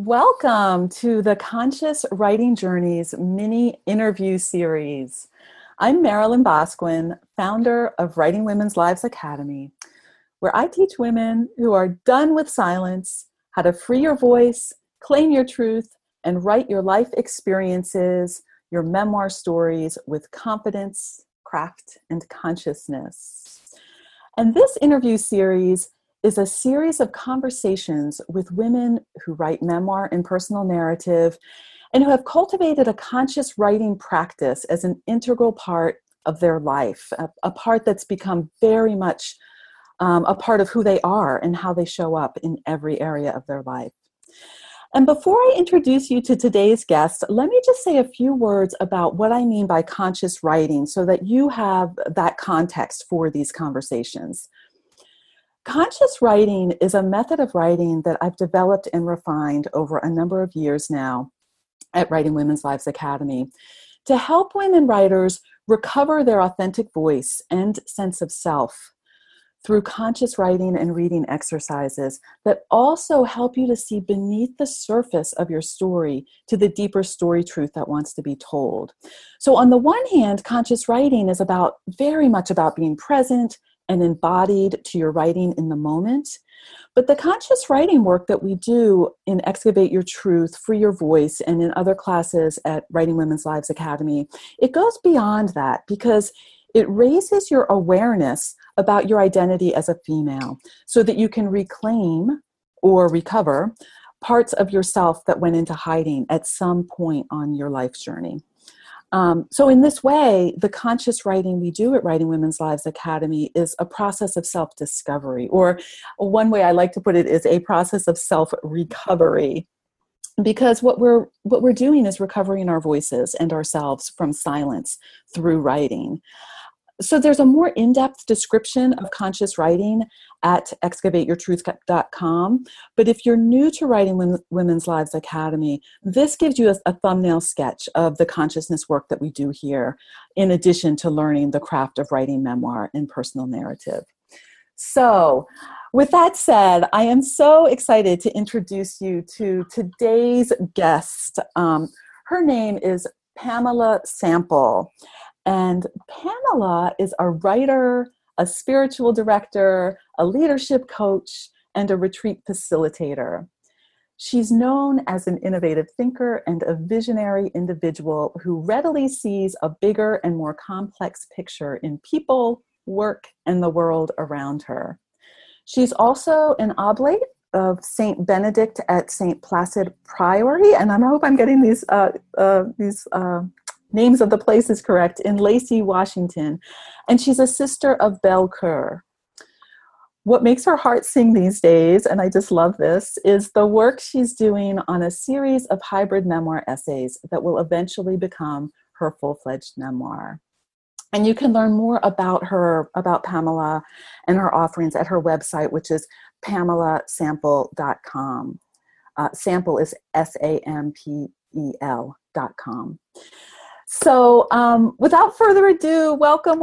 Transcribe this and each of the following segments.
Welcome to the Conscious Writing Journeys mini interview series. I'm Marilyn Bosquin, founder of Writing Women's Lives Academy, where I teach women who are done with silence how to free your voice, claim your truth, and write your life experiences, your memoir stories with confidence, craft, and consciousness. And this interview series is a series of conversations with women who write memoir and personal narrative and who have cultivated a conscious writing practice as an integral part of their life, a part that's become very much a part of who they are and how they show up in every area of their life. And before I introduce you to today's guest, let me just say a few words about what I mean by conscious writing so that you have that context for these conversations. Conscious writing is a method of writing that I've developed and refined over a number of years now at Writing Women's Lives Academy to help women writers recover their authentic voice and sense of self through conscious writing and reading exercises that also help you to see beneath the surface of your story to the deeper story truth that wants to be told. So on the one hand, conscious writing is about very much about being present and embodied to your writing in the moment. But the conscious writing work that we do in Excavate Your Truth, Free Your Voice, and in other classes at Writing Women's Lives Academy, it goes beyond that because it raises your awareness about your identity as a female so that you can reclaim or recover parts of yourself that went into hiding at some point on your life's journey. So in this way, the conscious writing we do at Writing Women's Lives Academy is a process of self-discovery, or one way I like to put it is a process of self-recovery, because what we're doing is recovering our voices and ourselves from silence through writing. So there's a more in-depth description of conscious writing at excavateyourtruth.com. But if you're new to Writing Women's Lives Academy, this gives you a thumbnail sketch of the consciousness work that we do here, in addition to learning the craft of writing memoir and personal narrative. So with that said, I am so excited to introduce you to today's guest. Her name is Pamela Sampel. And Pamela is a writer, a spiritual director, a leadership coach, and a retreat facilitator. She's known as an innovative thinker and a visionary individual who readily sees a bigger and more complex picture in people, work, and the world around her. She's also an oblate of St. Benedict at St. Placid Priory, and I hope I'm getting these names of the places correct, in Lacey, Washington. And she's a sister of Belle Kerr. What makes her heart sing these days, and I just love this, is the work she's doing on a series of hybrid memoir essays that will eventually become her full-fledged memoir. And you can learn more about her, about Pamela, and her offerings at her website, which is pamelasample.com. Sample is SAMPEL.com. So without further ado, welcome,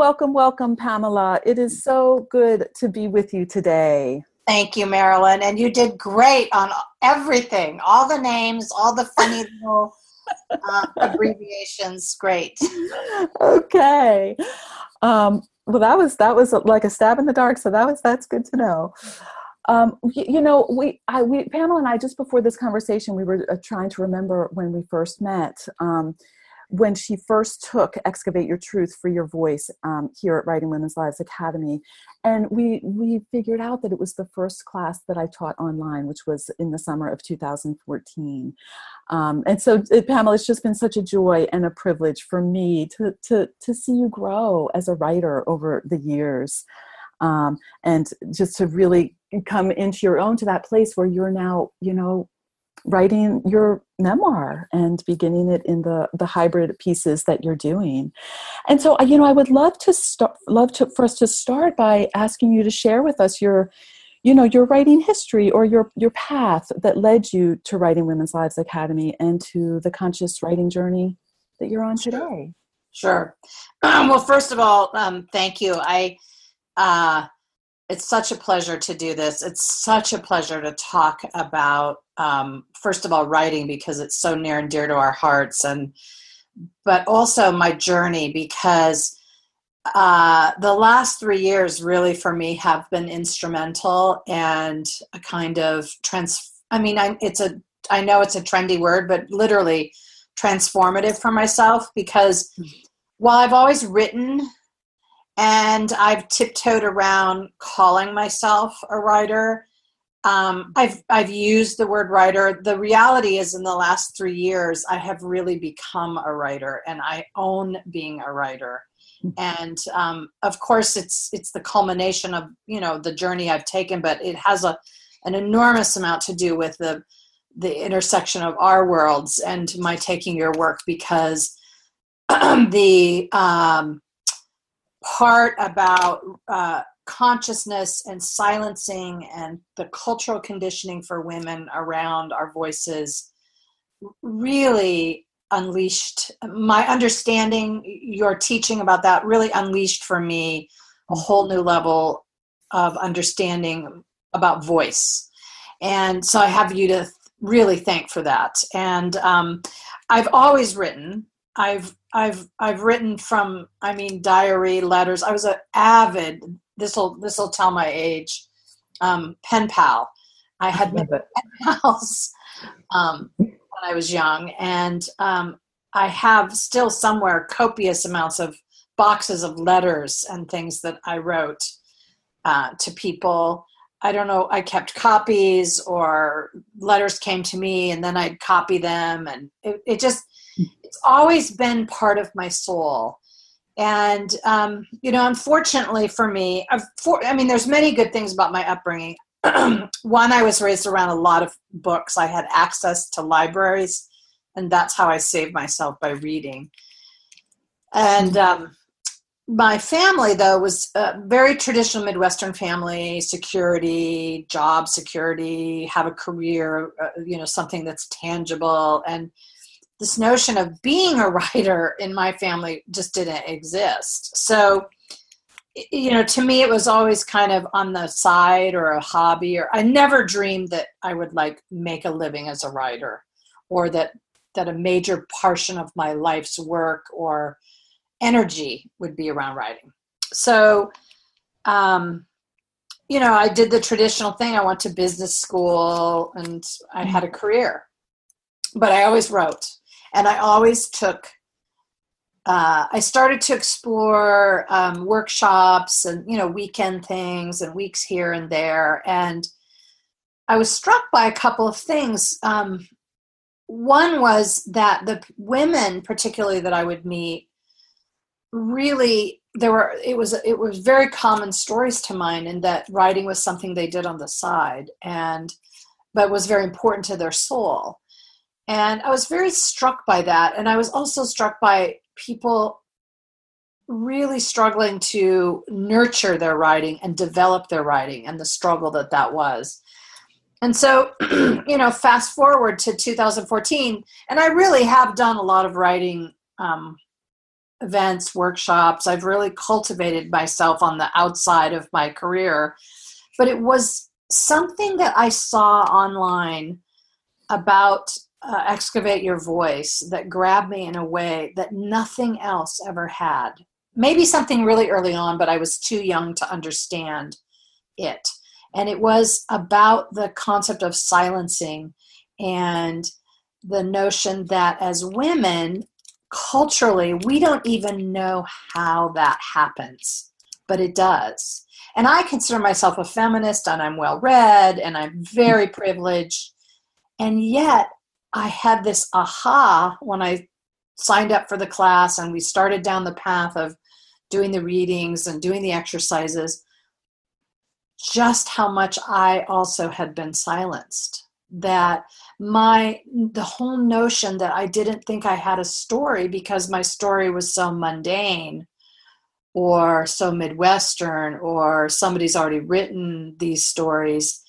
Pamela. It is so good to be with you today. Thank you, Marilyn. And you did great on everything, all the names, all the funny little abbreviations. Great. Okay. Well, that was like a stab in the dark. So that's good to know. Pamela and I, just before this conversation, we were trying to remember when we first met. When she first took Excavate Your Truth, Free Your Voice here at Writing Women's Lives Academy. And we figured out that it was the first class that I taught online, which was in the summer of 2014. And so, Pamela, it's just been such a joy and a privilege for me to see you grow as a writer over the years. And just to really come into your own, to that place where you're now, writing your memoir and beginning it in the hybrid pieces that you're doing. And so, I would love for us to start by asking you to share with us your writing history or your path that led you to Writing Women's Lives Academy and to the conscious writing journey that you're on today. Sure. Well, first of all, thank you. I It's such a pleasure to do this. It's such a pleasure to talk about, first of all, writing, because it's so near and dear to our hearts, but also my journey, because the last 3 years really for me have been instrumental and a kind of I know it's a trendy word, but literally transformative for myself, because while I've always written and I've tiptoed around calling myself a writer, I've used the word writer. The reality is, in the last 3 years, I have really become a writer, and I own being a writer. And of course, it's the culmination of, you know, the journey I've taken, but it has an enormous amount to do with the intersection of our worlds and my taking your work, because the part about consciousness and silencing and the cultural conditioning for women around our voices really unleashed my understanding. Your teaching about that really unleashed for me a whole new level of understanding about voice. And so I have you to really thank for that. And I've always written. I've written from, diary, letters. I was an avid, this'll tell my age, pen pal. I had many pen pals when I was young, and I have still somewhere copious amounts of boxes of letters and things that I wrote to people. I don't know, I kept copies, or letters came to me and then I'd copy them, and it's always been part of my soul. And, unfortunately for me, there's many good things about my upbringing. One, I was raised around a lot of books. I had access to libraries, and that's how I saved myself, by reading. And my family, though, was a very traditional Midwestern family, security, job security, have a career, something that's tangible. And this notion of being a writer in my family just didn't exist. So, to me, it was always kind of on the side or a hobby, or I never dreamed that I would make a living as a writer, or that a major portion of my life's work or energy would be around writing. So, I did the traditional thing. I went to business school and I had a career, but I always wrote. And I always took, I started to explore workshops and, weekend things and weeks here and there. And I was struck by a couple of things. One was that the women, particularly, that I would meet, really, it was very common stories to mine, in that writing was something they did on the side, but was very important to their soul. And I was very struck by that. And I was also struck by people really struggling to nurture their writing and develop their writing, and the struggle that was. And so, fast forward to 2014, and I really have done a lot of writing events, workshops. I've really cultivated myself on the outside of my career. But it was something that I saw online about Excavate Your Voice that grabbed me in a way that nothing else ever had. Maybe something really early on, but I was too young to understand it. And it was about the concept of silencing, and the notion that as women, culturally, we don't even know how that happens, but it does. And I consider myself a feminist, and I'm well-read, and I'm very privileged. And yet, I had this aha when I signed up for the class and we started down the path of doing the readings and doing the exercises, just how much I also had been silenced. That the whole notion that I didn't think I had a story, because my story was so mundane or so Midwestern, or somebody's already written these stories.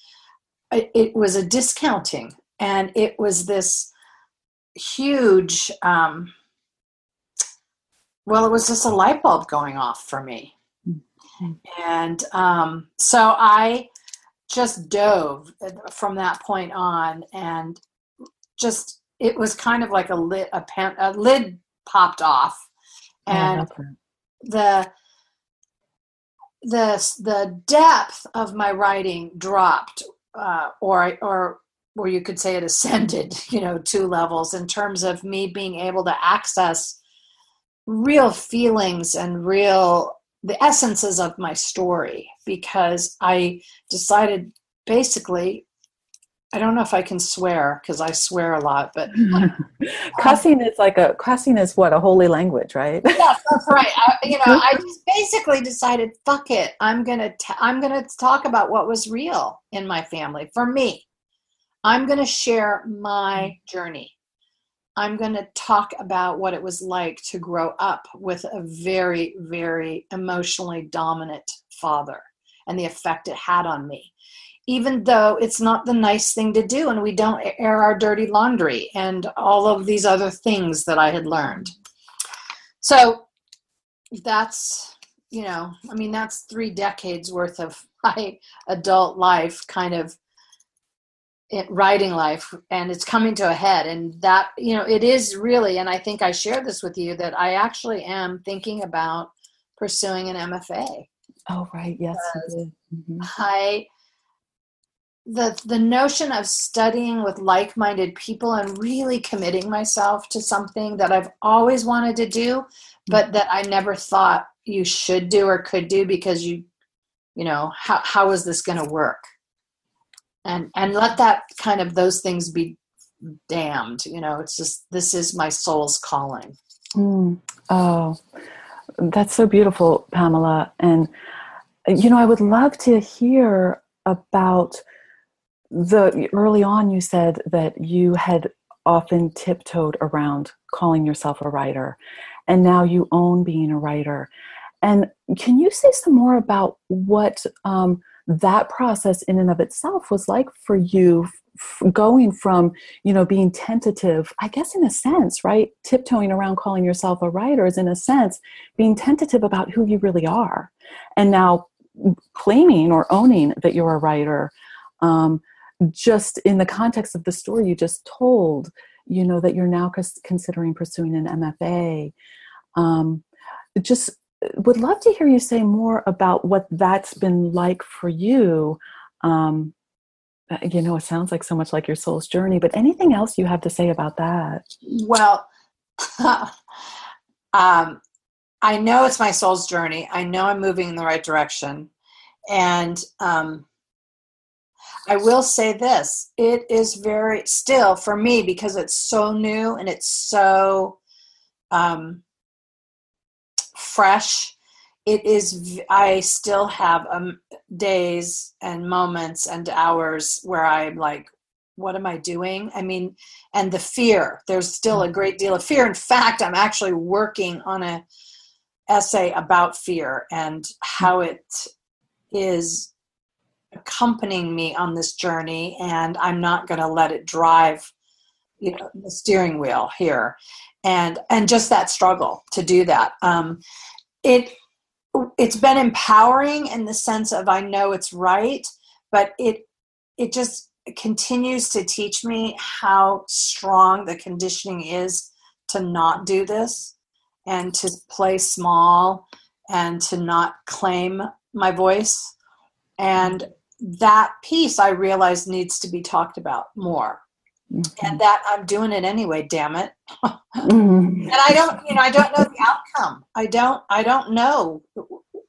It was a discounting. And it was this huge, it was just a light bulb going off for me. And so I just dove from that point on, and just, it was kind of like a lid popped off, and the depth of my writing dropped, or you could say it ascended, you know, 2 levels in terms of me being able to access real feelings and the essences of my story, because I decided basically, I don't know if I can swear because I swear a lot, but cussing is what, a holy language, right? Yes, that's right. I just basically decided, fuck it, I'm gonna talk about what was real in my family for me. I'm gonna share my journey. I'm going to talk about what it was like to grow up with a very, very emotionally dominant father and the effect it had on me, even though it's not the nice thing to do and we don't air our dirty laundry and all of these other things that I had learned. So that's, you know, I mean, that's 3 decades worth of my adult life kind of writing life, and it's coming to a head. And that, you know, it is really, and I think I shared this with you, that I actually am thinking about pursuing an MFA. Oh, right. Yes. Mm-hmm. The notion of studying with like-minded people and really committing myself to something that I've always wanted to do, but that I never thought you should do or could do, because you know, how is this going to work? And let that kind of, those things be damned, you know, it's just, this is my soul's calling. Oh, that's so beautiful, Pamela. And, you know, I would love to hear about early on you said that you had often tiptoed around calling yourself a writer, and now you own being a writer. And can you say some more about what, that process in and of itself was like for you, going from, you know, being tentative, I guess, in a sense, right? Tiptoeing around calling yourself a writer is, in a sense, being tentative about who you really are, and now claiming or owning that you're a writer, just in the context of the story you just told, you know, that you're now considering pursuing an MFA. Just would love to hear you say more about what that's been like for you. You know, it sounds like so much like your soul's journey, but anything else you have to say about that? Well, I know it's my soul's journey. I know I'm moving in the right direction. And I will say this, it is very still for me, because it's so new and it's so, fresh. It is, I still have days and moments and hours where I'm like, what am I doing? I mean, and the fear, there's still a great deal of fear. In fact, I'm actually working on an essay about fear and how it is accompanying me on this journey, and I'm not going to let it drive, you know, the steering wheel here. And just that struggle to do that. It's been empowering in the sense of, I know it's right, but it just continues to teach me how strong the conditioning is to not do this and to play small and to not claim my voice. And that piece I realize needs to be talked about more. Mm-hmm. And that I'm doing it anyway, damn it. Mm-hmm. And I don't know the outcome. I don't know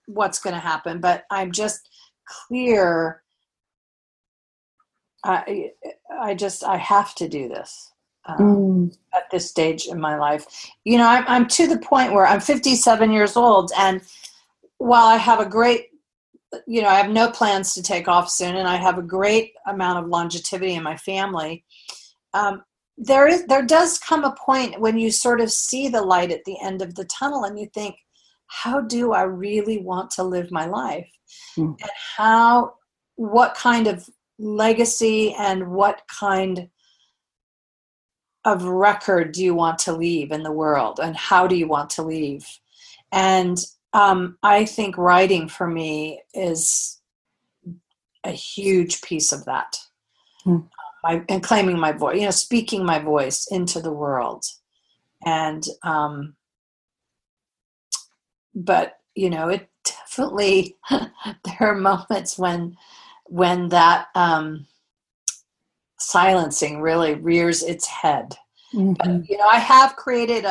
what's going to happen, but I'm just clear. I have to do this at this stage in my life. You know, I'm to the point where I'm 57 years old. And while I have I have no plans to take off soon, and I have a great amount of longevity in my family. There does come a point when you sort of see the light at the end of the tunnel and you think, how do I really want to live my life? Mm. And what kind of legacy and what kind of record do you want to leave in the world? And how do you want to leave? And I think writing for me is a huge piece of that. And claiming my voice, speaking my voice into the world. And, but, it definitely, there are moments when that silencing really rears its head. Mm-hmm. But, I have created,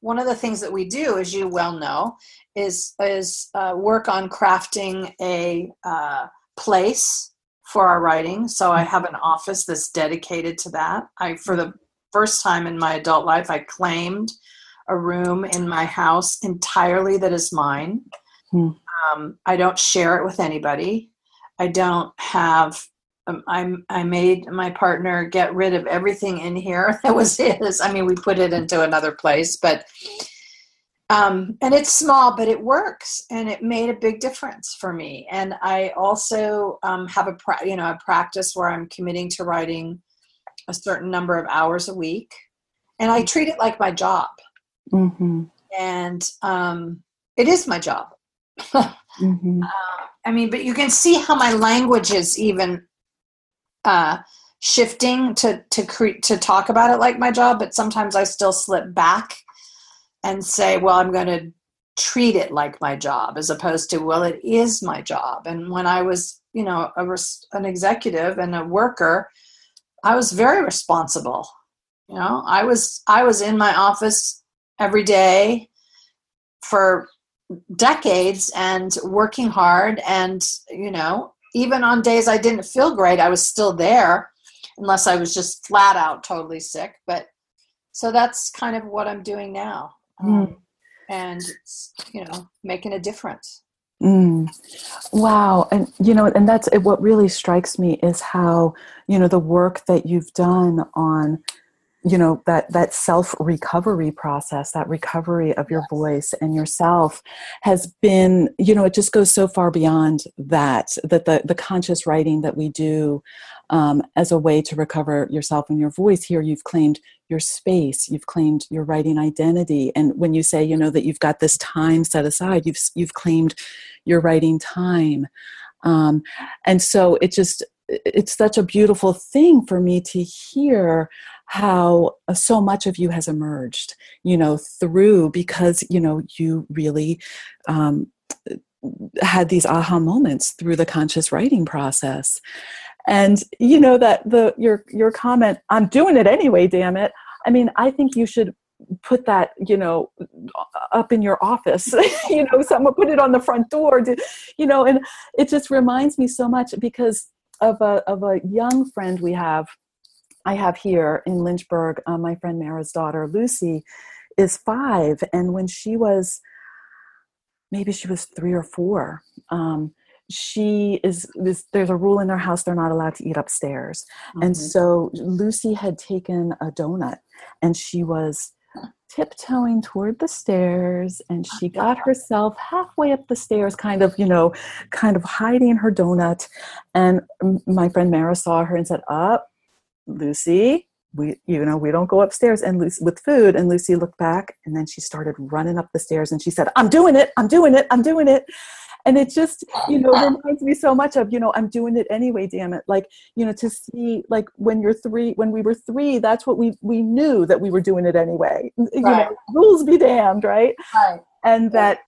one of the things that we do, as you well know, is work on crafting a place for our writing. So I have an office that's dedicated to that. For the first time in my adult life, I claimed a room in my house entirely that is mine. I don't share it with anybody. I don't have, I made my partner get rid of everything in here that was his. I mean, we put it into another place, but, and it's small, but it works, and it made a big difference for me. And I also have a practice where I'm committing to writing a certain number of hours a week, and I treat it like my job. Mm-hmm. And it is my job. Mm-hmm. But you can see how my language is even shifting to talk about it like my job, but sometimes I still slip back and say, well, I'm going to treat it like my job, as opposed to, well, it is my job. And when I was, an executive and a worker, I was very responsible. I was in my office every day for decades and working hard. And, even on days I didn't feel great, I was still there, unless I was just flat out totally sick. But so that's kind of what I'm doing now. And, making a difference. Wow. And, and that's what really strikes me is how, the work that you've done on, that self-recovery process, that recovery of your voice and yourself has been, it just goes so far beyond that the conscious writing that we do as a way to recover yourself and your voice. Here you've claimed your space, you've claimed your writing identity. And when you say, that you've got this time set aside, you've claimed your writing time. And so it's such a beautiful thing for me to hear how so much of you has emerged, through, because, you really had these aha moments through the conscious writing process. And, that your comment, I'm doing it anyway, damn it. I mean, I think you should put that, up in your office, someone put it on the front door, and it just reminds me so much because of a young friend I have here in Lynchburg. My friend Mara's daughter, Lucy, is 5. And when she was 3 or 4, there's a rule in their house, they're not allowed to eat upstairs. Mm-hmm. And so Lucy had taken a donut and she was tiptoeing toward the stairs, and she got herself halfway up the stairs, kind of hiding her donut. And my friend Mara saw her and said, "Up, Lucy, we don't go upstairs and Lucy with food." And Lucy looked back, and then she started running up the stairs, and she said, "I'm doing it, I'm doing it, I'm doing it." And it just, reminds me so much of, I'm doing it anyway, damn it. Like, to see, like, when we were 3, that's what we knew, that we were doing it anyway. Right. Rules be damned, right? Right. And that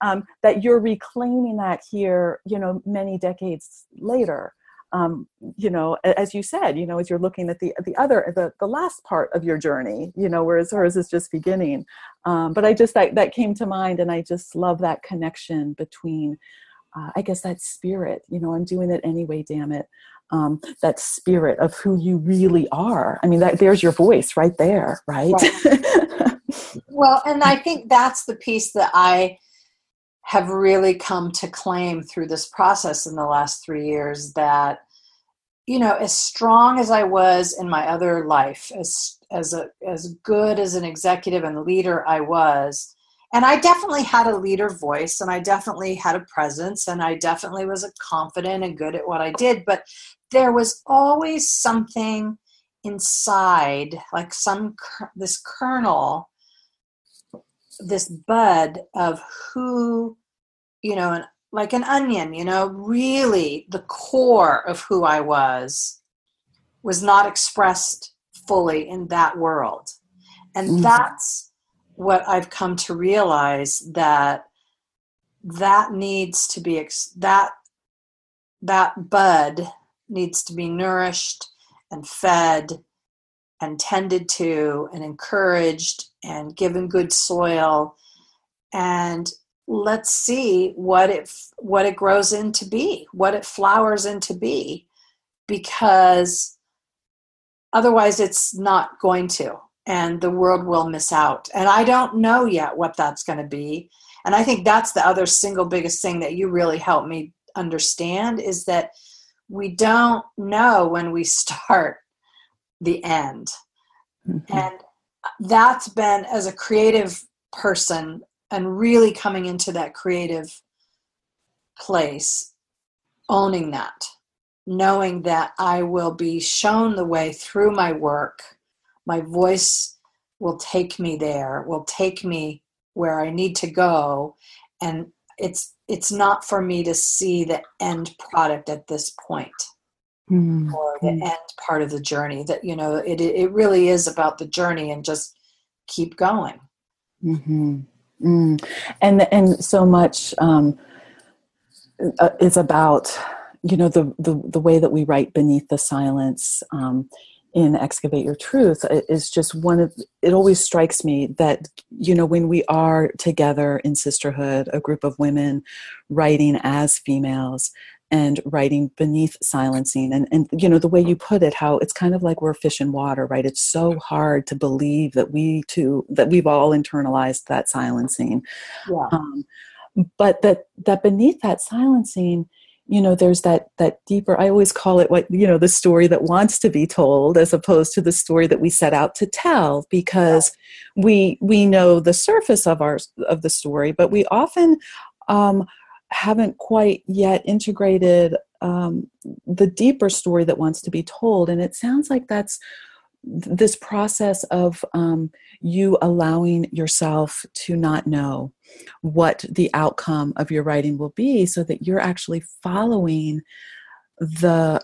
you're reclaiming that here, many decades later. As you said, as you're looking at the last part of your journey, whereas hers is just beginning. But I just, that came to mind, and I just love that connection between, I guess, that spirit, I'm doing it anyway, damn it. That spirit of who you really are. I mean, there's your voice right there, right? Right. Well, and I think that's the piece that I have really come to claim through this process in the last 3 years, that, as strong as I was in my other life, as good as an executive and leader I was, and I definitely had a leader voice, and I definitely had a presence, and I definitely was confident and good at what I did. But there was always something inside, like this kernel, this bud of who you know, like an onion, you know, really the core of who I was not expressed fully in that world. And that's what I've come to realize, that needs to be, that bud needs to be nourished and fed and tended to and encouraged and given good soil, and let's see what it grows into be, what it flowers into be, because otherwise it's not going to, and the world will miss out. And I don't know yet what that's going to be. And I think that's the other single biggest thing that you really helped me understand, is that we don't know when we start the end. Mm-hmm. And that's been, as a creative person and really coming into that creative place, owning that, knowing that I will be shown the way through my work. My voice will take me there, will take me where I need to go. And it's not for me to see the end product at this point, or the end part of the journey. That, you know, it really is about the journey, and just keep going. Mm-hmm. And so much is about, you know, the way that we write beneath the silence in Excavate Your Truth is just one of, it always strikes me that, you know, when we are together in sisterhood, a group of women writing as females and writing beneath silencing, and you know, the way you put it, how it's kind of like we're fish in water, right? It's so hard to believe that we've all internalized that silencing. Yeah. But that beneath that silencing, you know, there's that deeper, I always call it, what, you know, the story that wants to be told, as opposed to the story that we set out to tell, because we know the surface of the story, but we often haven't quite yet integrated the deeper story that wants to be told. And it sounds like that's this process of you allowing yourself to not know what the outcome of your writing will be, so that you're actually following the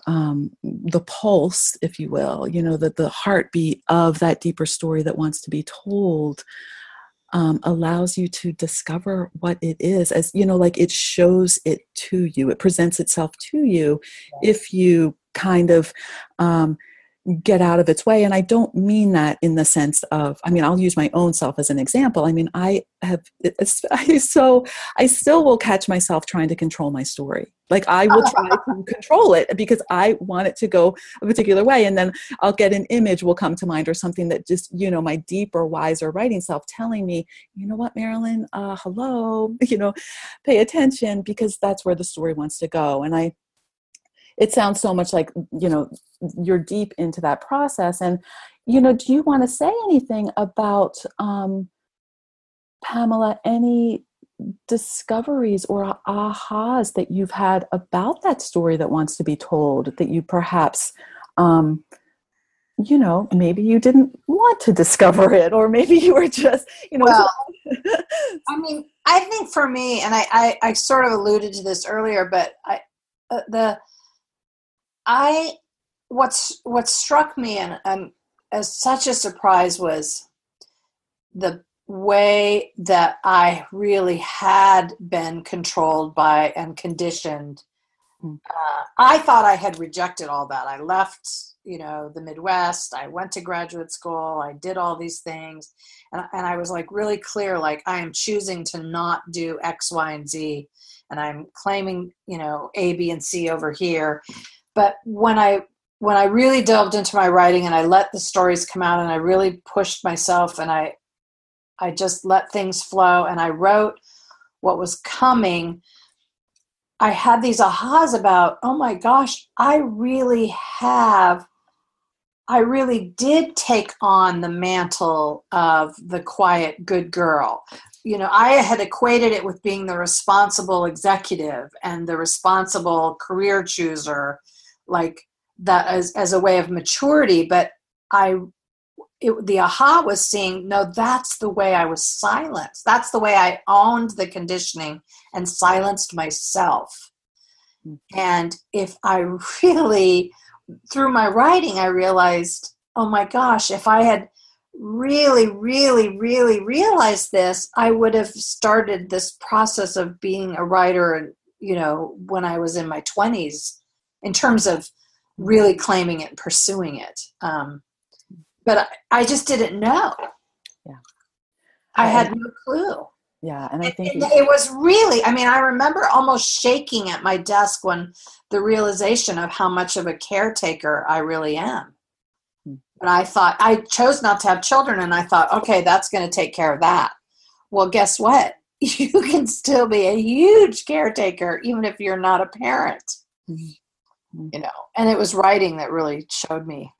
pulse, if you will, you know, that the heartbeat of that deeper story that wants to be told. Allows you to discover what it is, as, you know, like it shows it to you. It presents itself to you if you kind of get out of its way. And I don't mean that in the sense of, I mean, I'll use my own self as an example. I mean, I still will catch myself trying to control my story. Like I will try to control it because I want it to go a particular way. And then I'll get an image will come to mind, or something that just, you know, my deeper, wiser writing self telling me, you know what, Marilyn, hello, you know, pay attention, because that's where the story wants to go. And it sounds so much like, you know, you're deep into that process. And, you know, do you want to say anything about, Pamela, any discoveries or ahas that you've had about that story that wants to be told, that you perhaps, you know, maybe you didn't want to discover it, or maybe you were just, you know. Well, I mean, I think for me, and I sort of alluded to this earlier, but what struck me and as such a surprise was the way that I really had been controlled by and conditioned. I thought I had rejected all that. I left, you know, the Midwest. I went to graduate school. I did all these things. And I was like really clear, like I am choosing to not do X, Y, and Z. And I'm claiming, you know, A, B, and C over here. But when I really delved into my writing and I let the stories come out and I really pushed myself and I just let things flow and I wrote what was coming, I had these ahas about, oh my gosh, I really did take on the mantle of the quiet good girl. You know, I had equated it with being the responsible executive and the responsible career chooser, like that as a way of maturity. But I the aha was seeing, no, that's the way I was silenced. That's the way I owned the conditioning and silenced myself. And if I really, through my writing, I realized, oh my gosh, if I had really realized this, I would have started this process of being a writer, you know, when I was in my 20s, in terms of really claiming it and pursuing it. But I just didn't know. Yeah, I had no clue. Yeah, and I think it was really, I mean, I remember almost shaking at my desk when the realization of how much of a caretaker I really am. Mm-hmm. But I thought, I chose not to have children, and I thought, okay, that's going to take care of that. Well, guess what? You can still be a huge caretaker, even if you're not a parent. Mm-hmm. You know, and it was writing that really showed me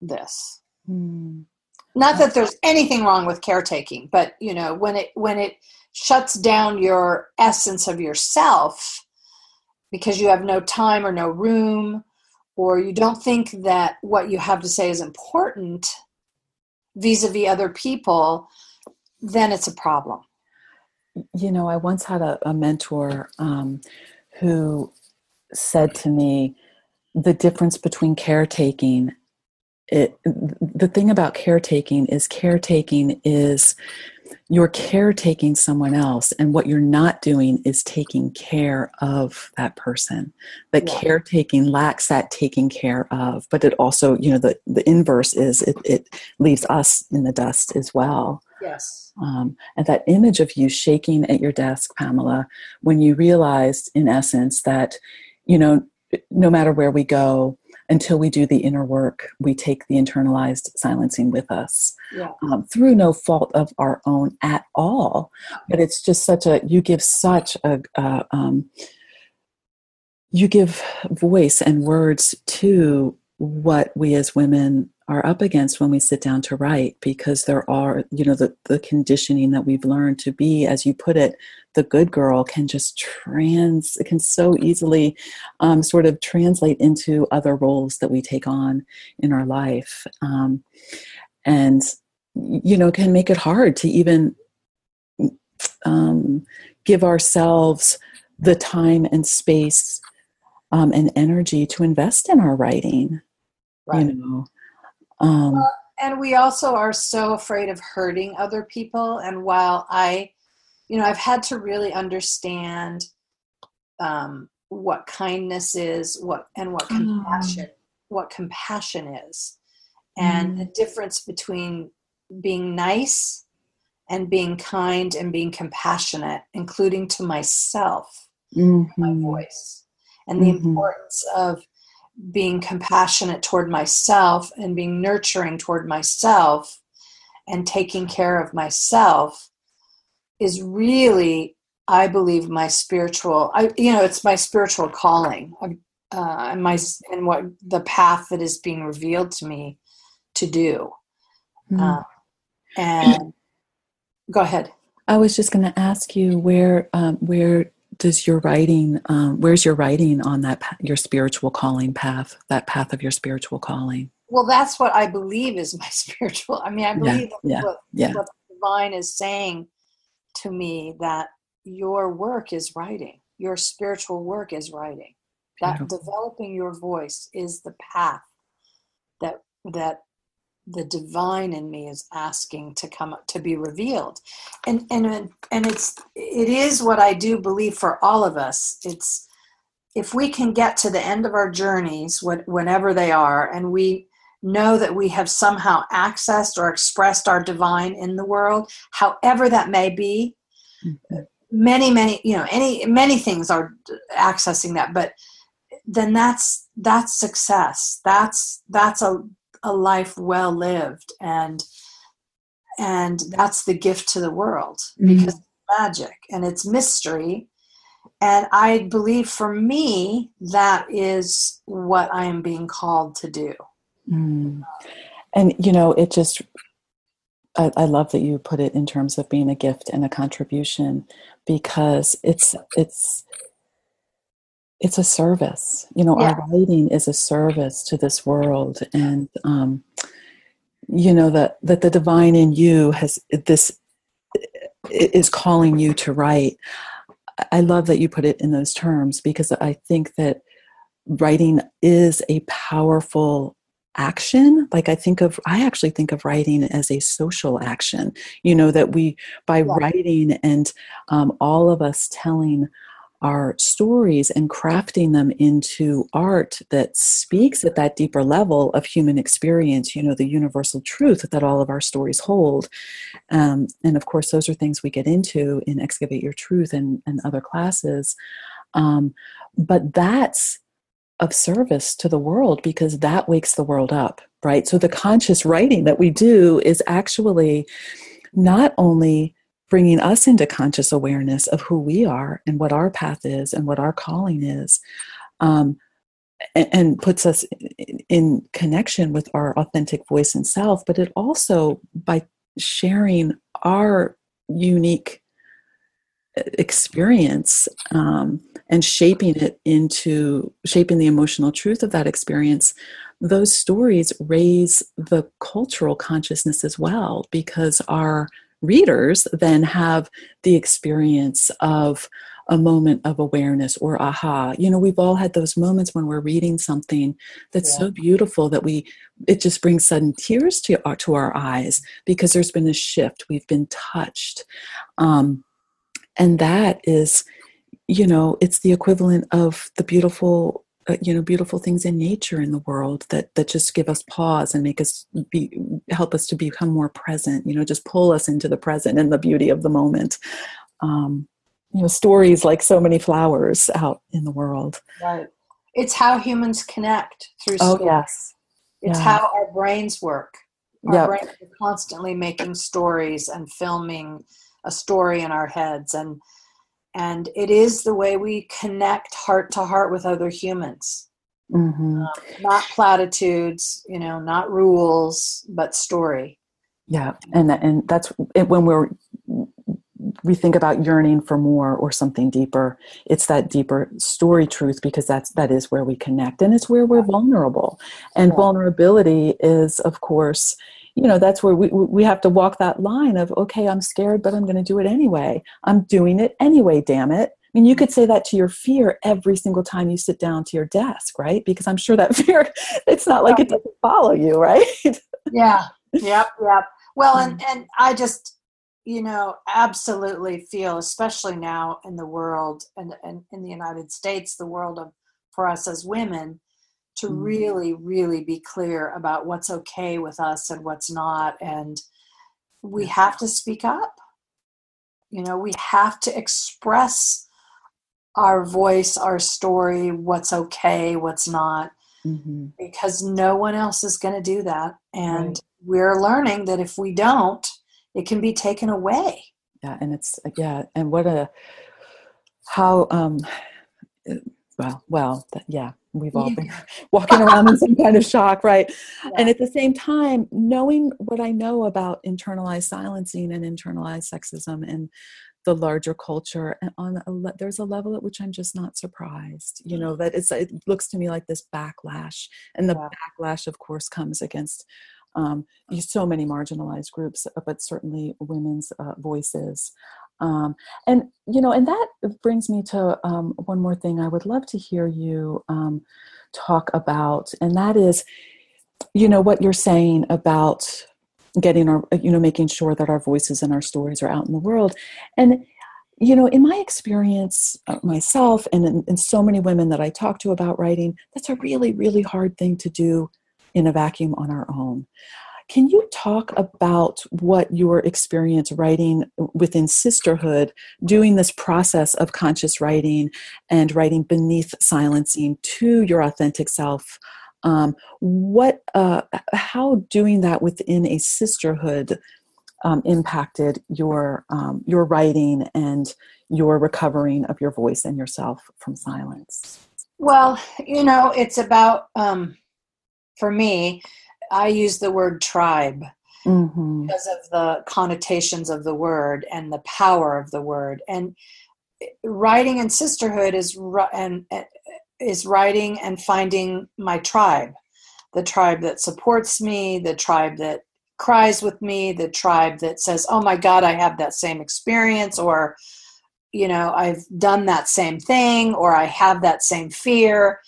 this. Mm-hmm. Not that there's anything wrong with caretaking, but, you know, when it shuts down your essence of yourself because you have no time or no room, or you don't think that what you have to say is important vis-a-vis other people, then it's a problem. You know, I once had a mentor who said to me, the difference between caretaking, the thing about caretaking is you're caretaking someone else, and what you're not doing is taking care of that person. But yeah. Caretaking lacks that taking care of, but it also, you know, the inverse is it leaves us in the dust as well. Yes. And that image of you shaking at your desk, Pamela, when you realized in essence that, you know, no matter where we go, until we do the inner work, we take the internalized silencing with us, through no fault of our own at all. But it's just you give voice and words to what we as women are up against when we sit down to write, because there are, you know, the conditioning that we've learned to be, as you put it, the good girl can so easily sort of translate into other roles that we take on in our life. And, you know, can make it hard to even give ourselves the time and space and energy to invest in our writing, right. You know. Well, and we also are so afraid of hurting other people. And while I've had to really understand what kindness is, what compassion is, and the difference between being nice and being kind and being compassionate, including to myself, my voice, and the importance of being compassionate toward myself and being nurturing toward myself and taking care of myself is really, I believe, my spiritual, it's my spiritual calling, and what the path that is being revealed to me to do. And go ahead. I was just going to ask you where does your writing, where's your writing on that, your spiritual calling path, that path of your spiritual calling? Well, that's what I believe is my spiritual. I mean, I believe what the divine is saying to me, that your work is writing, your spiritual work is writing, that developing your voice is the path that the divine in me is asking to come up, to be revealed. And it is what I do believe for all of us. It's, if we can get to the end of our journeys, whenever they are, and we know that we have somehow accessed or expressed our divine in the world, however that may be, many things are accessing that, but then that's success. That's a life well lived, and that's the gift to the world, because it's magic and it's mystery. And I believe, for me, that is what I am being called to do. And, you know, it just, I love that you put it in terms of being a gift and a contribution, because it's a service. You know, our writing is a service to this world. And you know, that the divine in you has this, is calling you to write. I love that you put it in those terms, because I think that writing is a powerful action. Like I actually think of writing as a social action, you know, that we, by writing and all of us telling our stories and crafting them into art that speaks at that deeper level of human experience, you know, the universal truth that all of our stories hold. And of course, those are things we get into in Excavate Your Truth and other classes. But that's of service to the world, because that wakes the world up, right? So the conscious writing that we do is actually not only bringing us into conscious awareness of who we are and what our path is and what our calling is, and puts us in connection with our authentic voice and self, but it also, by sharing our unique experience and shaping the emotional truth of that experience, those stories raise the cultural consciousness as well, because our readers then have the experience of a moment of awareness or aha. You know, we've all had those moments when we're reading something that's so beautiful that it just brings sudden tears to our eyes, because there's been a shift. We've been touched. And that is, you know, it's the equivalent of the beautiful, beautiful things in nature, in the world, that just give us pause and help us to become more present, you know, just pull us into the present and the beauty of the moment. Stories like so many flowers out in the world. Right. It's how humans connect through stories. Oh, yes. It's how our brains work. Our brains are constantly making stories and filming a story in our heads, and it is the way we connect heart to heart with other humans. Mm-hmm. Not platitudes, you know, not rules, but story. Yeah. And that's when we think about yearning for more or something deeper. It's that deeper story truth, because that is where we connect, and it's where we're vulnerable. And vulnerability is, of course, you know, that's where we have to walk that line of, okay, I'm scared, but I'm going to do it anyway. I'm doing it anyway, damn it. I mean, you could say that to your fear every single time you sit down to your desk, right? Because I'm sure that fear, it's not like it doesn't follow you, right? Yeah. Yep. Well, and I just, you know, absolutely feel, especially now in the world and in the United States, the world of, for us as women, to really, really be clear about what's okay with us and what's not. And we have to speak up. You know, we have to express our voice, our story, what's okay, what's not, because no one else is going to do that. And we're learning that if we don't, it can be taken away. Yeah. And it's, and we've all been walking around in some kind of shock, right? Yeah. And at the same time, knowing what I know about internalized silencing and internalized sexism and the larger culture, and there's a level at which I'm just not surprised, you know, that it looks to me like this backlash. And the backlash, of course, comes against so many marginalized groups, but certainly women's voices. And that brings me to one more thing I would love to hear you talk about, and that is, you know, what you're saying about getting our, you know, making sure that our voices and our stories are out in the world. And, you know, in my experience myself and in so many women that I talk to about writing, that's a really, really hard thing to do in a vacuum on our own. Can you talk about what your experience writing within sisterhood, doing this process of conscious writing and writing beneath silencing to your authentic self? How doing that within a sisterhood impacted your writing and your recovering of your voice and yourself from silence? Well, you know, it's about, for me, I use the word tribe because of the connotations of the word and the power of the word. And writing in sisterhood is writing and finding my tribe, the tribe that supports me, the tribe that cries with me, the tribe that says, oh my God, I have that same experience, or, you know, I've done that same thing, or I have that same fear.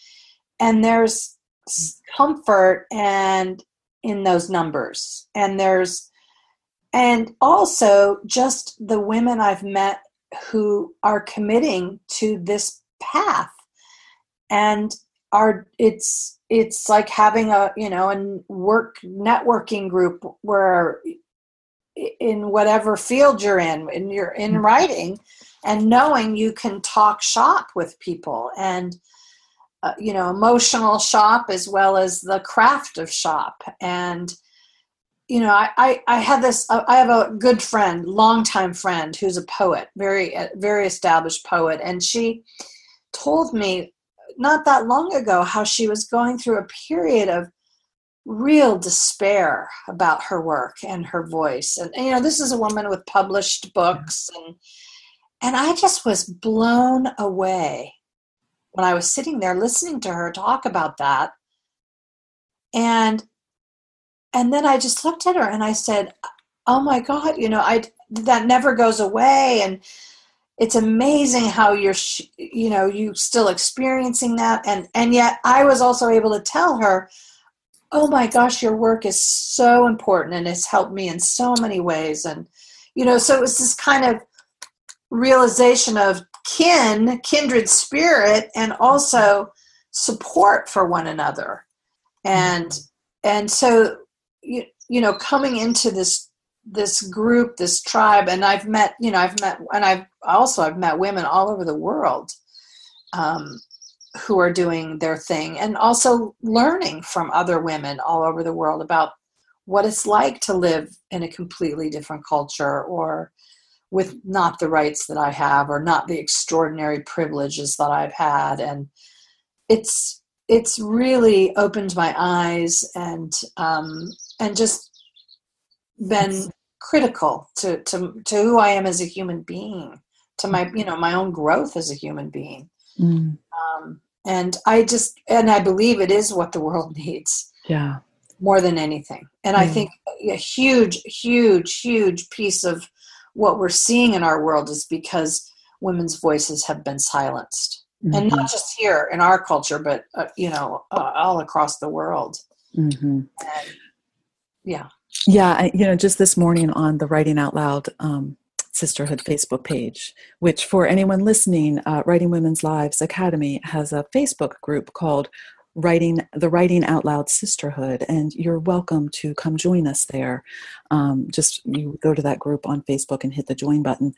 And there's comfort and in those numbers. And there's, and also just the women I've met who are committing to this path, and are, it's like having a, you know, a work networking group where in whatever field you're in, and you're in writing, and knowing you can talk shop with people, and you know, emotional shop as well as the craft of shop. And you know, I had this, I have a good friend, longtime friend, who's a poet, very established poet, and she told me not that long ago how she was going through a period of real despair about her work and her voice. And you know, this is a woman with published books, and I just was blown away when I was sitting there listening to her talk about that. And then I just looked at her and I said, oh my God, you know, that never goes away. And it's amazing how you're, you know, you still experiencing that. And yet I was also able to tell her, oh my gosh, your work is so important and has helped me in so many ways. And, you know, so it was this kind of realization of kindred spirit, and also support for one another. And so, you know, coming into this group, this tribe, and I've met women all over the world who are doing their thing, and also learning from other women all over the world about what it's like to live in a completely different culture, or with not the rights that I have, or not the extraordinary privileges that I've had. And it's really opened my eyes, and just been critical to who I am as a human being, to my, you know, my own growth as a human being. And I believe it is what the world needs. Yeah. More than anything. And I think a huge piece of what we're seeing in our world is because women's voices have been silenced. And not just here in our culture, but, you know, all across the world. Mm-hmm. Yeah. Yeah. You know, just this morning on the Writing Out Loud Sisterhood Facebook page, which for anyone listening, Writing Women's Lives Academy has a Facebook group called Writing Out Loud Sisterhood, and you're welcome to come join us there. Just you go to that group on Facebook and hit the join button.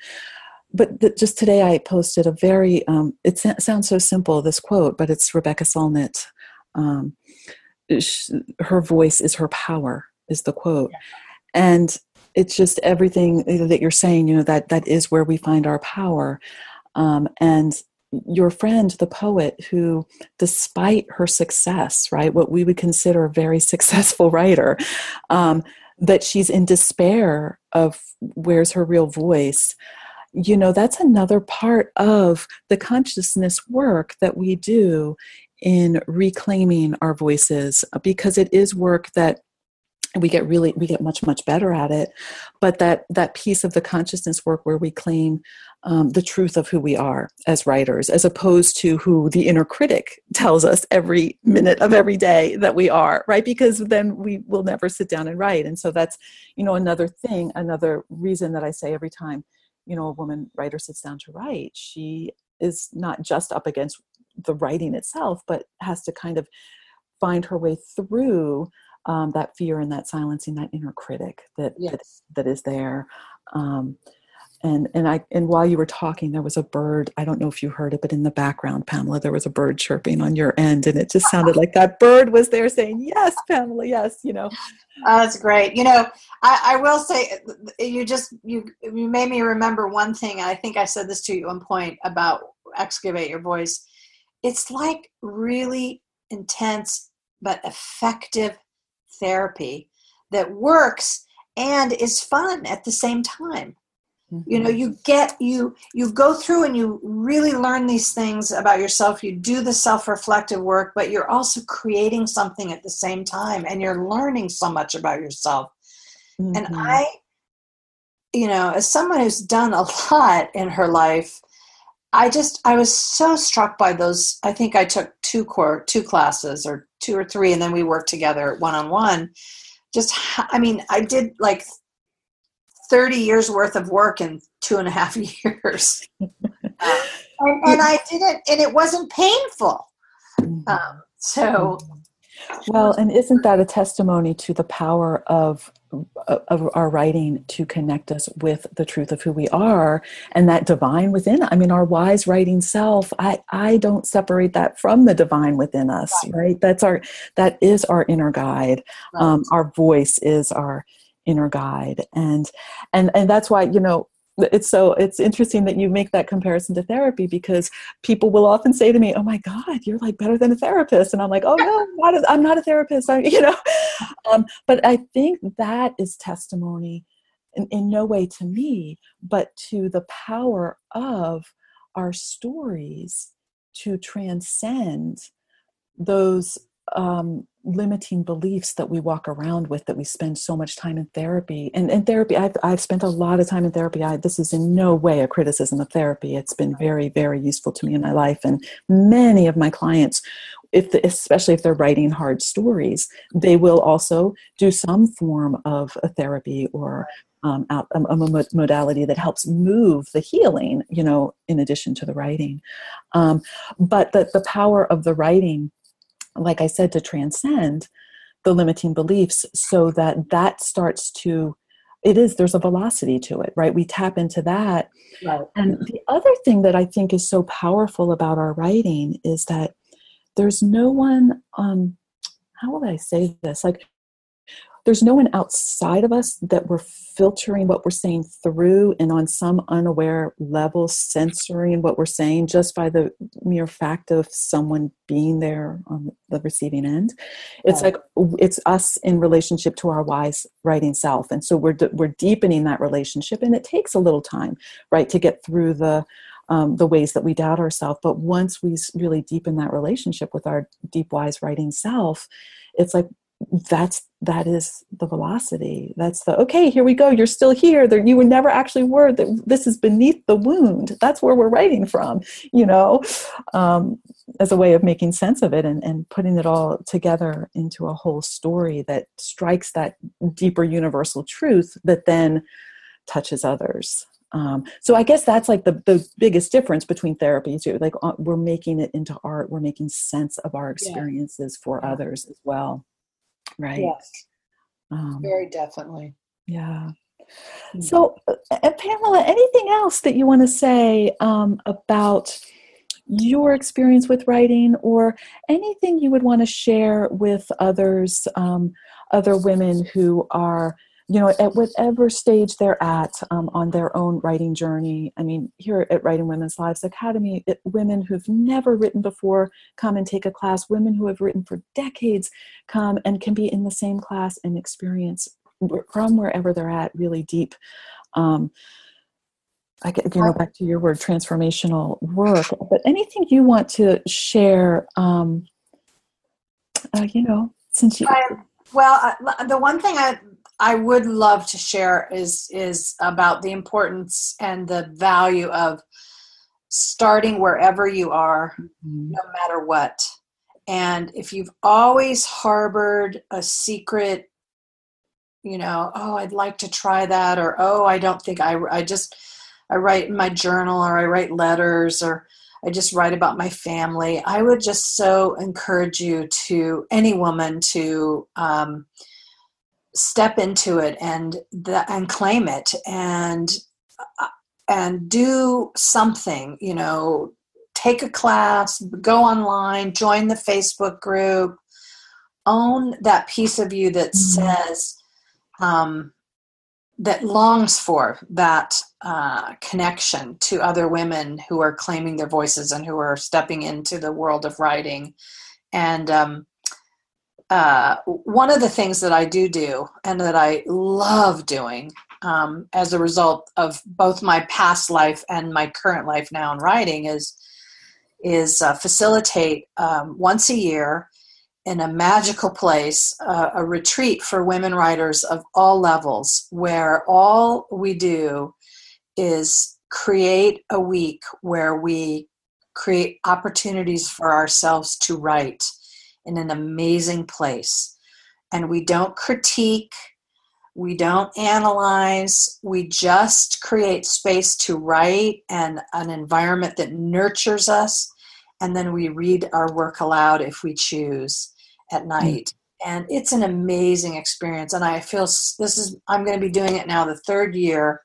But just today I posted a very, it sounds so simple, this quote, but it's Rebecca Solnit. Her voice is her power, is the quote. Yeah. And it's just everything that you're saying, you know, that is where we find our power. And your friend, the poet, who, despite her success, right, what we would consider a very successful writer, that she's in despair of where's her real voice. You know, that's another part of the consciousness work that we do in reclaiming our voices, because it is work that we get much better at it. But that piece of the consciousness work where we claim the truth of who we are as writers, as opposed to who the inner critic tells us every minute of every day that we are, right? Because then we will never sit down and write. And so that's, you know, another thing, another reason that I say every time, you know, a woman writer sits down to write, she is not just up against the writing itself, but has to kind of find her way through that fear and that silencing, that inner critic that is there. And while you were talking, there was a bird. I don't know if you heard it, but in the background, Pamela, there was a bird chirping on your end, and it just sounded like that bird was there saying, "Yes, Pamela, yes." You know, that's great. You know, I will say, you made me remember one thing. I think I said this to you at one point about Excavate Your Voice. It's like really intense but effective therapy that works and is fun at the same time. You know, you go through and you really learn these things about yourself. You do the self-reflective work, but you're also creating something at the same time, and you're learning so much about yourself. Mm-hmm. And I, you know, as someone who's done a lot in her life, I was so struck by those. I think I took two classes or two or three, and then we worked together one-on-one. I did like 30 years worth of work in 2.5 years. And I did it, and it wasn't painful. Well, and isn't that a testimony to the power of our writing to connect us with the truth of who we are and that divine within? I mean, our wise writing self, I don't separate that from the divine within us, right? That is our inner guide. Right. Our voice is our inner guide. And that's why, you know, it's interesting that you make that comparison to therapy, because people will often say to me, "Oh my God, you're like better than a therapist," and I'm like, "Oh no, I'm not a therapist," But I think that is testimony, in no way to me, but to the power of our stories to transcend those limiting beliefs that we walk around with, that we spend so much time in therapy. And in therapy, I've spent a lot of time in therapy. This is in no way a criticism of therapy. It's been very, very useful to me in my life. And many of my clients, especially if they're writing hard stories, they will also do some form of a therapy or a modality that helps move the healing, you know, in addition to the writing. But the power of the writing, like I said, to transcend the limiting beliefs, so that starts to, there's a velocity to it, right? We tap into that. Right. And the other thing that I think is so powerful about our writing is that there's no one, how would I say this? Like, there's no one outside of us that we're filtering what we're saying through, and on some unaware level censoring what we're saying just by the mere fact of someone being there on the receiving end. It's like, it's us in relationship to our wise writing self. And so we're deepening that relationship, and it takes a little time, right, to get through the ways that we doubt ourselves. But once we really deepen that relationship with our deep wise writing self, it's like, that is the velocity. That's the, okay, here we go. You're still here. There, you were never actually were. That this is beneath the wound. That's where we're writing from, you know, as a way of making sense of it and putting it all together into a whole story that strikes that deeper universal truth that then touches others. So I guess that's like the biggest difference between therapy too. Like we're making it into art. We're making sense of our experiences for others as well. Right. Yes. Very definitely. Yeah. So, Pamela, anything else that you want to say about your experience with writing, or anything you would want to share with others, other women who are, you know, at whatever stage they're at on their own writing journey? I mean, here at Writing Women's Lives Academy, women who've never written before come and take a class. Women who have written for decades come and can be in the same class and experience from wherever they're at really deep, I get, you know, back to your word, transformational work. But anything you want to share, you know, since you... the one thing I would love to share is about the importance and the value of starting wherever you are, mm-hmm. no matter what. And if you've always harbored a secret, you know, oh, I'd like to try that, or, oh, I don't think I write in my journal, or I write letters, or I just write about my family. I would just so encourage you to, any woman, to, step into it and claim it and do something, you know, take a class, go online, join the Facebook group, own that piece of you that says, that longs for that connection to other women who are claiming their voices and who are stepping into the world of writing. And, one of the things that I do and that I love doing as a result of both my past life and my current life now in writing is facilitate once a year in a magical place, a retreat for women writers of all levels, where all we do is create a week where we create opportunities for ourselves to write in an amazing place. And we don't critique, we don't analyze, we just create space to write and an environment that nurtures us. And then we read our work aloud if we choose at night. And it's an amazing experience. And I feel this is, I'm going to be doing it now the third year.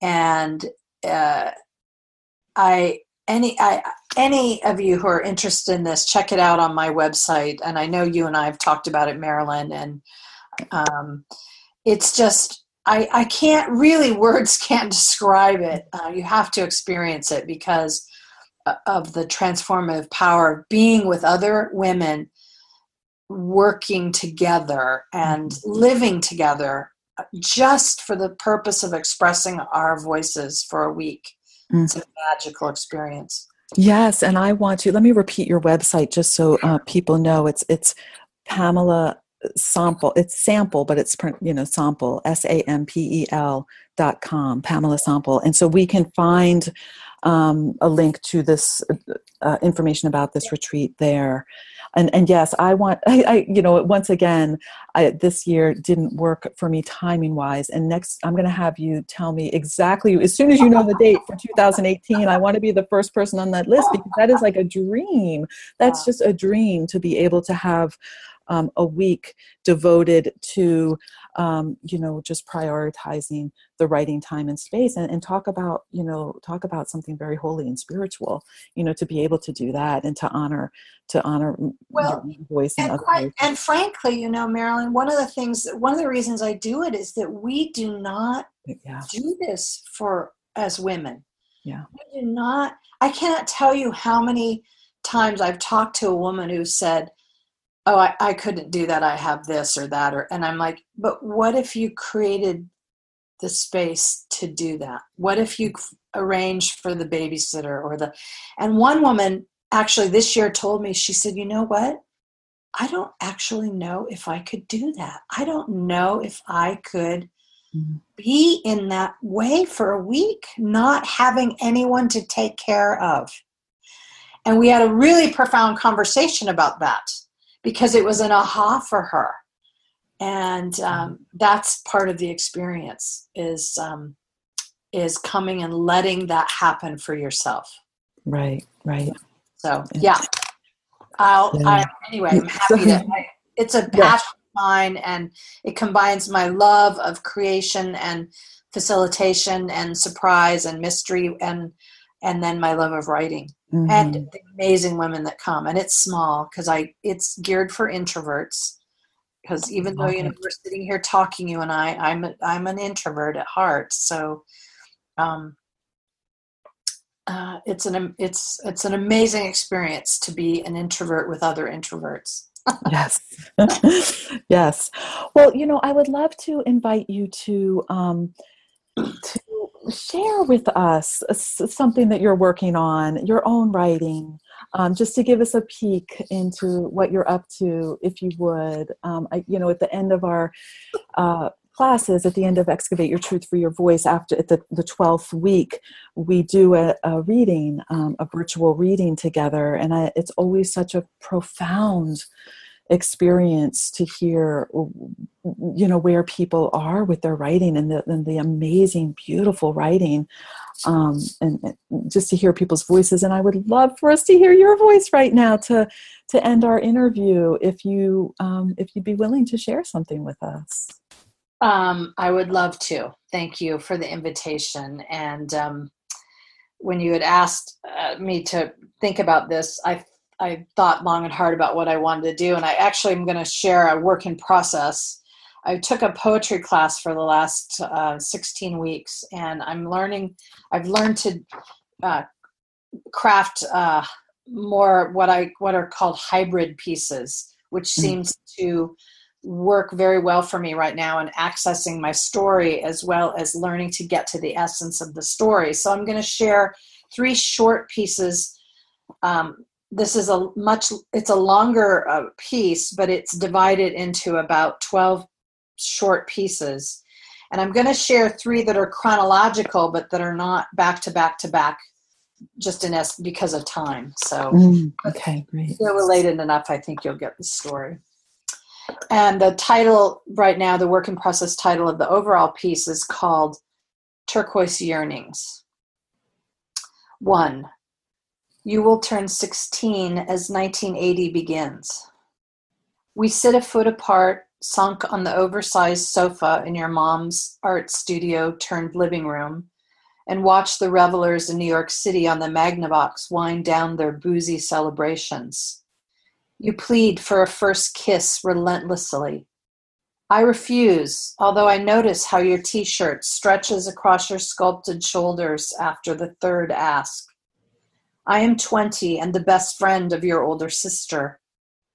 And any of you who are interested in this, check it out on my website. And I know you and I have talked about it, Marilyn. And it's just, I can't really, words can't describe it. You have to experience it because of the transformative power of being with other women, working together and living together just for the purpose of expressing our voices for a week. Mm. It's a magical experience. Yes. And I want to, let me repeat your website just so people know. It's Pamela Sampel. It's Sample, but it's, you know, Sampel, SAMPEL.com, Pamela Sampel. And so we can find a link to this information about this retreat there. And yes, I you know, once again, this year didn't work for me timing wise. And next, I'm going to have you tell me exactly, as soon as you know the date for 2018, I want to be the first person on that list, because that is like a dream. That's just a dream to be able to have a week devoted to, you know, just prioritizing the writing time and space, and talk about something very holy and spiritual, you know, to be able to do that and to honor well, your voice. And frankly, you know, Marilyn, one of the reasons I do it is that we do not do this as women. Yeah. We do not, I cannot tell you how many times I've talked to a woman who said, oh, I couldn't do that. I have this or that. And I'm like, but what if you created the space to do that? What if you arranged for the babysitter and one woman actually this year told me, she said, you know what? I don't actually know if I could do that. I don't know if I could be in that way for a week, not having anyone to take care of. And we had a really profound conversation about that, because it was an aha for her. And that's part of the experience is coming and letting that happen for yourself. Right. So, anyway, I'm happy that it's a passion of mine, and it combines my love of creation and facilitation and surprise and mystery and then my love of writing and the amazing women that come. And it's small because it's geared for introverts, because even though, you know, we're sitting here talking, you and I, I'm an introvert at heart. So it's an amazing experience to be an introvert with other introverts. Yes. Well, you know, I would love to invite you to share with us something that you're working on, your own writing, just to give us a peek into what you're up to, if you would. You know, at the end of our classes, at the end of Excavate Your Truth, Free Your Voice, at the 12th week, we do a reading, a virtual reading together, and it's always such a profound experience to hear, you know, where people are with their writing and the amazing, beautiful writing, and just to hear people's voices. And I would love for us to hear your voice right now to end our interview, if you'd be willing to share something with us. I would love to. Thank you for the invitation. And when you had asked me to think about this, I thought long and hard about what I wanted to do, and I actually am going to share a work in process. I took a poetry class for the last 16 weeks, and I've learned to craft more what are called hybrid pieces, which seems to work very well for me right now in accessing my story, as well as learning to get to the essence of the story. So I'm going to share 3 short pieces this is a much, it's a longer piece, but it's divided into about 12 short pieces. And I'm going to share three that are chronological, but that are not back to back to back, just in because of time. So okay, great. They're related enough. I think you'll get the story. And the title right now, the work in process title of the overall piece is called Turquoise Yearnings. 1. You will turn 16 as 1980 begins. We sit a foot apart, sunk on the oversized sofa in your mom's art studio turned living room, and watch the revelers in New York City on the Magnavox wind down their boozy celebrations. You plead for a first kiss relentlessly. I refuse, although I notice how your t-shirt stretches across your sculpted shoulders after the third ask. I am 20 and the best friend of your older sister,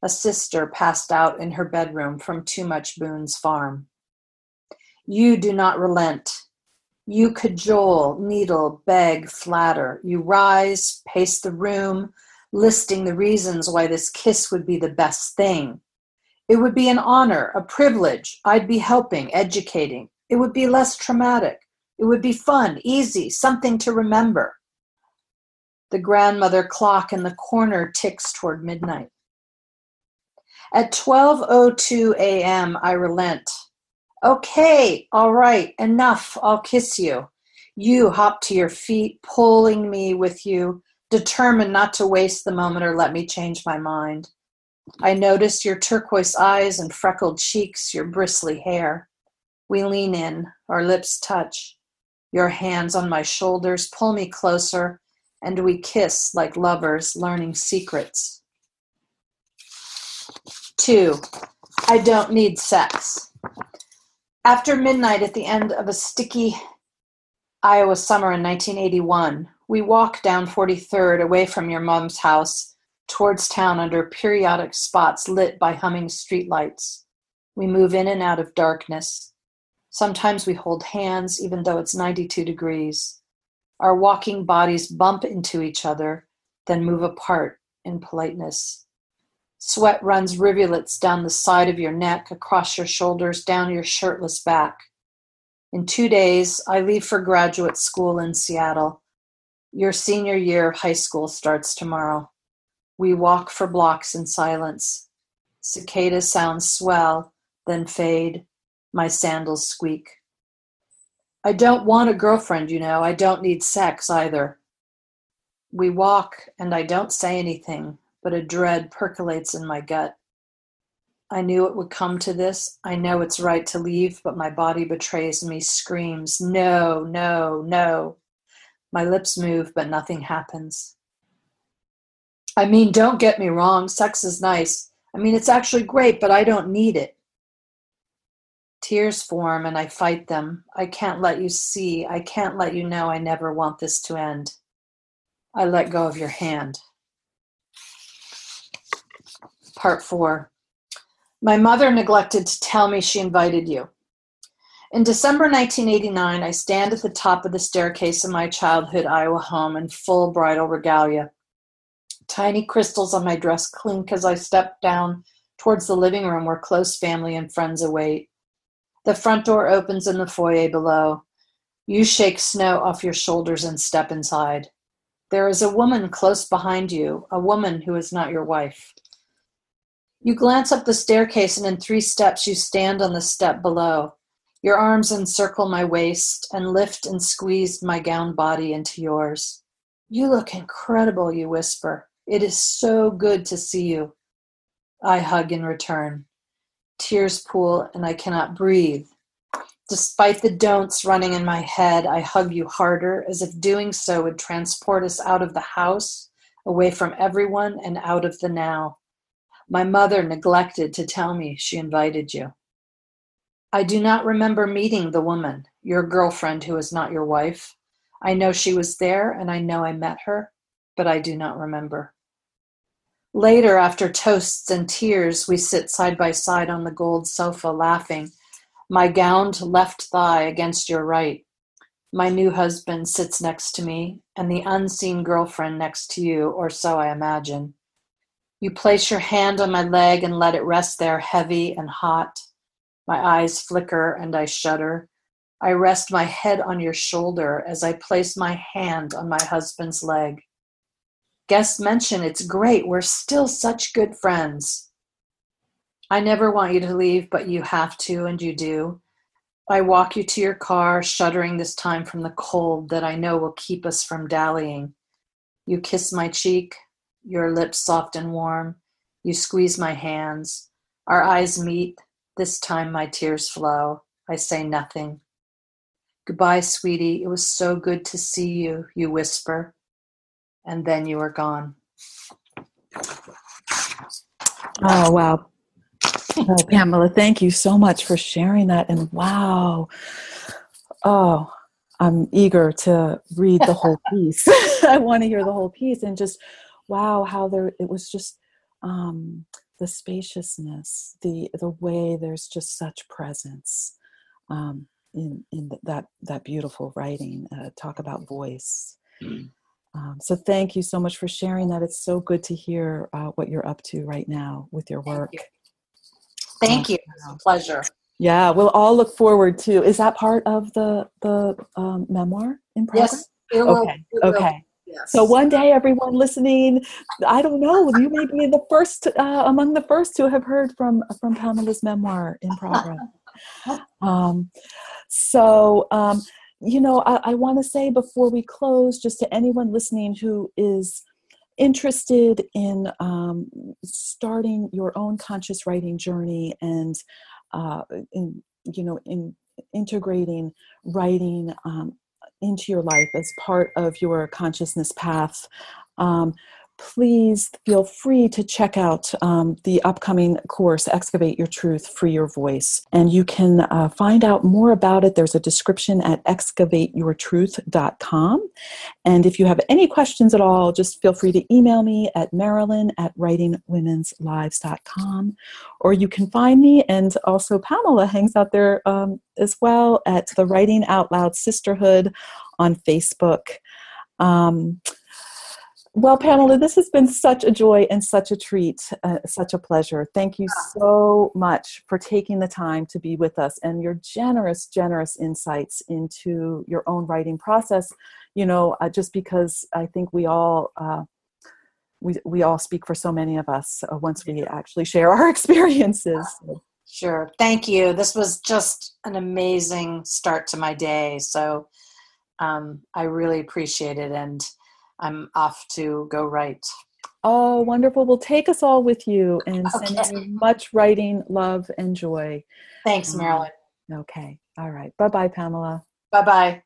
a sister passed out in her bedroom from too much Boone's Farm. You do not relent. You cajole, needle, beg, flatter. You rise, pace the room, listing the reasons why this kiss would be the best thing. It would be an honor, a privilege. I'd be helping, educating. It would be less traumatic. It would be fun, easy, something to remember. The grandmother clock in the corner ticks toward midnight. At 12:02 a.m., I relent. Okay, all right, enough, I'll kiss you. You hop to your feet, pulling me with you, determined not to waste the moment or let me change my mind. I notice your turquoise eyes and freckled cheeks, your bristly hair. We lean in, our lips touch. Your hands on my shoulders pull me closer, and we kiss like lovers learning secrets. 2. I don't need sex. After midnight at the end of a sticky Iowa summer in 1981, we walk down 43rd away from your mom's house towards town under periodic spots lit by humming streetlights. We move in and out of darkness. Sometimes we hold hands even though it's 92 degrees. Our walking bodies bump into each other, then move apart in politeness. Sweat runs rivulets down the side of your neck, across your shoulders, down your shirtless back. In 2 days, I leave for graduate school in Seattle. Your senior year of high school starts tomorrow. We walk for blocks in silence. Cicada sounds swell, then fade. My sandals squeak. I don't want a girlfriend, you know. I don't need sex either. We walk, and I don't say anything, but a dread percolates in my gut. I knew it would come to this. I know it's right to leave, but my body betrays me, screams, no, no, no. My lips move, but nothing happens. I mean, don't get me wrong. Sex is nice. I mean, it's actually great, but I don't need it. Tears form and I fight them. I can't let you see. I can't let you know I never want this to end. I let go of your hand. Part 4. My mother neglected to tell me she invited you. In December 1989, I stand at the top of the staircase in my childhood Iowa home in full bridal regalia. Tiny crystals on my dress clink as I step down towards the living room where close family and friends await. The front door opens in the foyer below. You shake snow off your shoulders and step inside. There is a woman close behind you, a woman who is not your wife. You glance up the staircase, and in 3 steps you stand on the step below. Your arms encircle my waist and lift and squeeze my gown body into yours. You look incredible, you whisper. It is so good to see you. I hug in return. Tears pool and I cannot breathe. Despite the don'ts running in my head, I hug you harder, as if doing so would transport us out of the house, away from everyone, and out of the now. My mother neglected to tell me she invited you. I do not remember meeting the woman, your girlfriend who is not your wife. I know she was there and I know I met her, but I do not remember. Later, after toasts and tears, we sit side by side on the gold sofa laughing, my gowned left thigh against your right. My new husband sits next to me, and the unseen girlfriend next to you, or so I imagine. You place your hand on my leg and let it rest there, heavy and hot. My eyes flicker and I shudder. I rest my head on your shoulder as I place my hand on my husband's leg. Guests mention it's great. We're still such good friends. I never want you to leave, but you have to, and you do. I walk you to your car, shuddering this time from the cold that I know will keep us from dallying. You kiss my cheek, your lips soft and warm. You squeeze my hands. Our eyes meet. This time my tears flow. I say nothing. Goodbye, sweetie. It was so good to see you, you whisper. And then you are gone. Oh, wow. Oh, Pamela, thank you so much for sharing that. And wow. Oh, I'm eager to read the whole piece. I want to hear the whole piece. And just, wow, how there, it was just the spaciousness, the way there's just such presence. In that beautiful writing, talk about voice. So thank you so much for sharing that. It's so good to hear what you're up to right now with your work. Thank you. It's a pleasure. Yeah, we'll all look forward to. Is that part of the memoir in progress? Yes. Okay. Yes. So one day, everyone listening, I don't know, you may be the first among the first to have heard from Pamela's memoir in progress. I want to say before we close, just to anyone listening who is interested in starting your own conscious writing journey and in integrating writing into your life as part of your consciousness path, please feel free to check out the upcoming course, Excavate Your Truth, Free Your Voice. And you can find out more about it. There's a description at excavateyourtruth.com. And if you have any questions at all, just feel free to email me at marilyn@writingwomen'slives.com. Or you can find me, and also Pamela hangs out there as well, at the Writing Out Loud Sisterhood on Facebook. Well, Pamela, this has been such a joy and such a treat, such a pleasure. Thank you so much for taking the time to be with us and your generous, generous insights into your own writing process. You know, just because I think we all speak for so many of us once we actually share our experiences. Sure. Thank you. This was just an amazing start to my day. So I really appreciate it, and I'm off to go write. Oh, wonderful. Well, take us all with you and send you much writing, love, and joy. Thanks, Marilyn. Okay. All right. Bye-bye, Pamela. Bye-bye.